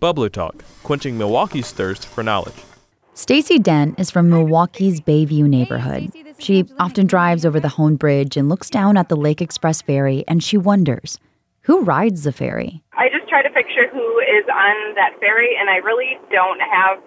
Bubbler Talk, quenching Milwaukee's thirst for knowledge. Stacy Dent is from Milwaukee's Bayview neighborhood. She often drives over the Hoan Bridge and looks down at the Lake Express ferry, and she wonders, who rides the ferry? I just try to picture who is on that ferry, and I really don't have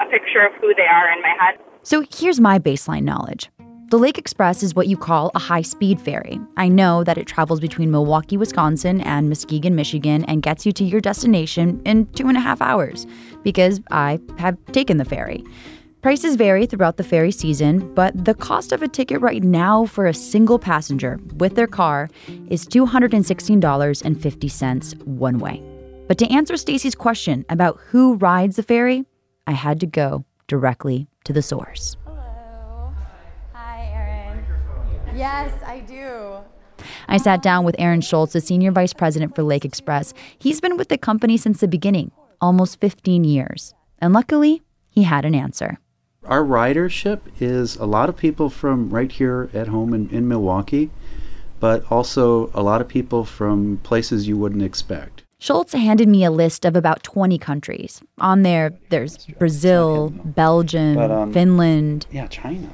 a picture of who they are in my head. So here's my baseline knowledge. The Lake Express is what you call a high-speed ferry. I know that it travels between Milwaukee, Wisconsin, and Muskegon, Michigan, and gets you to your destination in 2.5 hours, because I have taken the ferry. Prices vary throughout the ferry season, but the cost of a ticket right now for a single passenger with their car is $216.50 one way. But to answer Stacy's question about who rides the ferry, I had to go directly to the source. Yes, I do. I sat down with Aaron Schultz, the senior vice president for Lake Express. He's been with the company since the beginning, almost 15 years. And luckily, he had an answer. Our ridership is a lot of people from right here at home in Milwaukee, but also a lot of people from places you wouldn't expect. Schultz handed me a list of about 20 countries. On there's Brazil, Belgium, Finland. Yeah, China.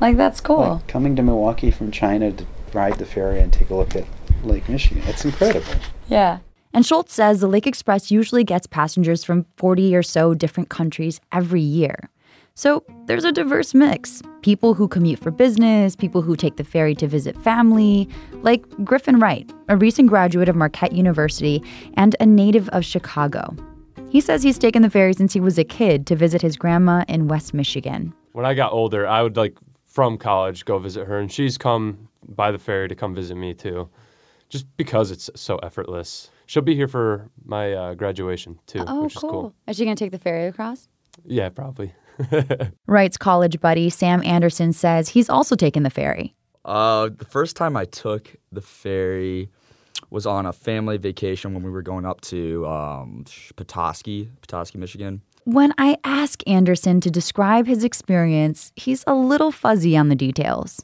Like, that's cool. Like, coming to Milwaukee from China to ride the ferry and take a look at Lake Michigan. It's incredible. Yeah. And Schultz says the Lake Express usually gets passengers from 40 or so different countries every year. So there's a diverse mix. People who commute for business, people who take the ferry to visit family, like Griffin Wright, a recent graduate of Marquette University and a native of Chicago. He says he's taken the ferry since he was a kid to visit his grandma in West Michigan. When I got older, I would from college, go visit her, and she's come by the ferry to come visit me too, just because it's so effortless. She'll be here for my graduation too, which is cool. Is she going to take the ferry across? Yeah, probably. Wright's college buddy Sam Anderson says he's also taken the ferry. The first time I took the ferry was on a family vacation when we were going up to Petoskey, Michigan. When I ask Anderson to describe his experience, he's a little fuzzy on the details.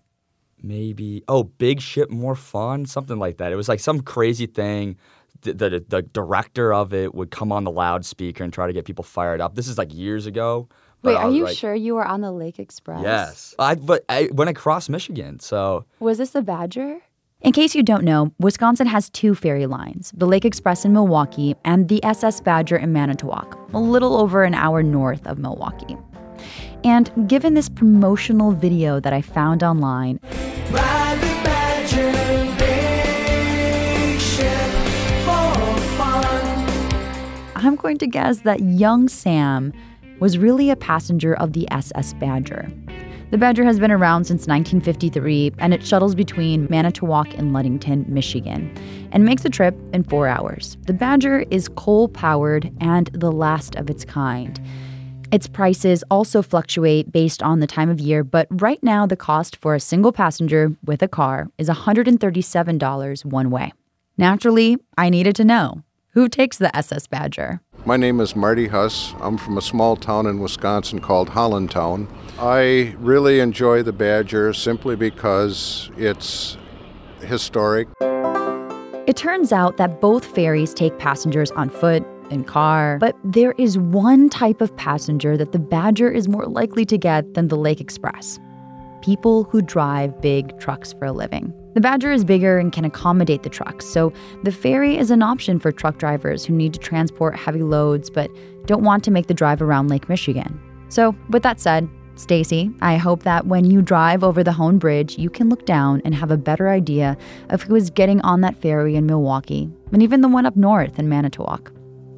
Big ship, more fun, something like that. It was like some crazy thing. The director of it would come on the loudspeaker and try to get people fired up. This is years ago. Wait, are you sure you were on the Lake Express? Yes, but I went across Michigan, so. Was this the Badger? In case you don't know, Wisconsin has two ferry lines, the Lake Express in Milwaukee and the SS Badger in Manitowoc, a little over an hour north of Milwaukee. And given this promotional video that I found online, ride the Badger, big ship, for fun, I'm going to guess that young Sam was really a passenger of the SS Badger. The Badger has been around since 1953, and it shuttles between Manitowoc and Ludington, Michigan, and makes the trip in 4 hours. The Badger is coal-powered and the last of its kind. Its prices also fluctuate based on the time of year, but right now the cost for a single passenger with a car is $137 one way. Naturally, I needed to know, who takes the SS Badger? My name is Marty Huss. I'm from a small town in Wisconsin called Hollandtown. I really enjoy the Badger simply because it's historic. It turns out that both ferries take passengers on foot and car, but there is one type of passenger that the Badger is more likely to get than the Lake Express. People who drive big trucks for a living. The Badger is bigger and can accommodate the trucks, so the ferry is an option for truck drivers who need to transport heavy loads but don't want to make the drive around Lake Michigan. So, with that said, Stacy, I hope that when you drive over the Hoan Bridge, you can look down and have a better idea of who is getting on that ferry in Milwaukee, and even the one up north in Manitowoc.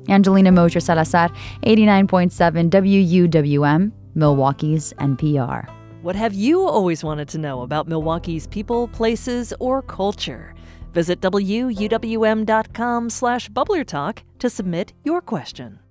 Angelina Mosher Salazar, 89.7 WUWM, Milwaukee's NPR. What have you always wanted to know about Milwaukee's people, places, or culture? Visit WUWM.com/BubblerTalk to submit your question.